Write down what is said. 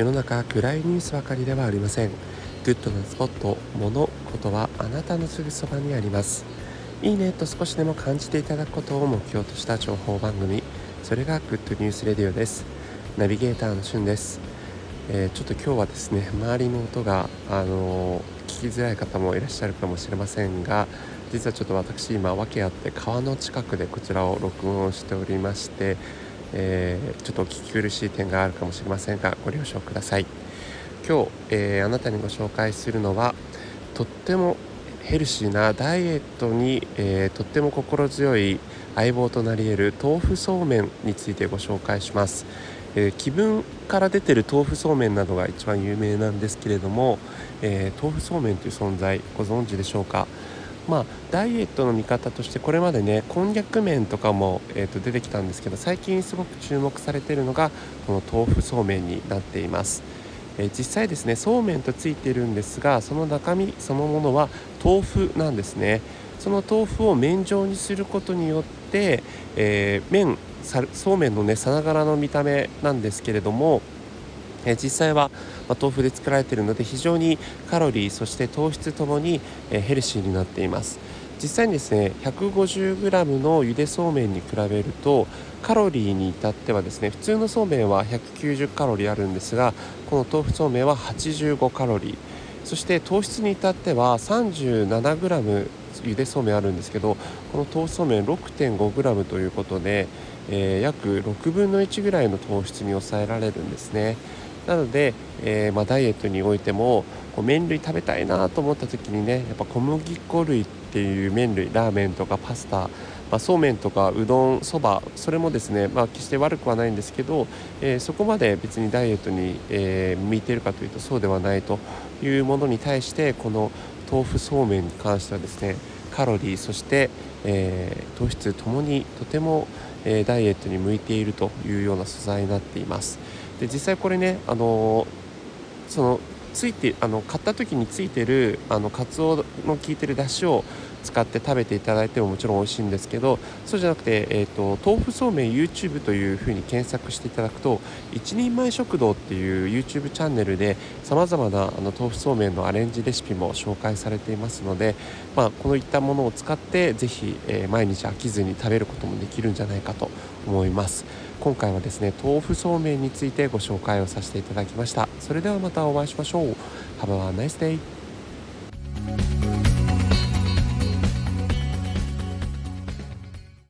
世の中暗いニュースばかりではありません。グッドなスポット、物事はあなたのすぐそばにあります。いいねと少しでも感じていただくことを目標とした情報番組、それがグッドニュースレディオです。ナビゲーターのしゅんです。ちょっと今日はですね、周りの音が聞きづらい方もいらっしゃるかもしれませんが、実はちょっと私今訳あって川の近くでこちらを録音しておりまして、ちょっとお聞き苦しい点があるかもしれませんがご了承ください。今日、あなたにご紹介するのは、とってもヘルシーなダイエットに、とっても心強い相棒となり得る豆腐そうめんについてご紹介します。気分から出てる豆腐そうめんなどが一番有名なんですけれども、豆腐そうめんという存在ご存知でしょうか。ダイエットの見方としてこれまでね、こんにゃく麺とかも、出てきたんですけど、最近すごく注目されているのがこの豆腐そうめんになっています。実際ですね、そうめんとついているんですが、その中身そのものは豆腐なんですね。その豆腐を麺状にすることによって、そうめんのねさながらの見た目なんですけれども、実際は豆腐で作られているので、非常にカロリーそして糖質ともにヘルシーになっています。実際にですね 150g のゆでそうめんに比べるとカロリーに至ってはですね、普通のそうめんは190カロリーあるんですが、この豆腐そうめんは85カロリー、そして糖質に至っては 37g ゆでそうめんあるんですけど、この豆腐そうめん 6.5g ということで、約6分の1ぐらいの糖質に抑えられるんですね。なので、ダイエットにおいてもこう麺類食べたいなと思った時にね、やっぱ小麦粉類っていう麺類、ラーメンとかパスタ、そうめんとかうどん、そば、それもですね、決して悪くはないんですけど、そこまで別にダイエットに、向いているかというとそうではないというものに対して、この豆腐そうめんに関してはですね、カロリーそして、糖質ともにとてもダイエットに向いているというような素材になっています。で、実際これね、買った時についてるカツオの効いてるだしを使って食べていただいてももちろん美味しいんですけど、そうじゃなくて、豆腐そうめん YouTube というふうに検索していただくと、一人前食堂っていう YouTube チャンネルで様々な豆腐そうめんのアレンジレシピも紹介されていますので、こういったものを使ってぜひ、毎日飽きずに食べることもできるんじゃないかと思います。今回はですね、豆腐そうめんについてご紹介をさせていただきました。それではまたお会いしましょう。Have a nice day!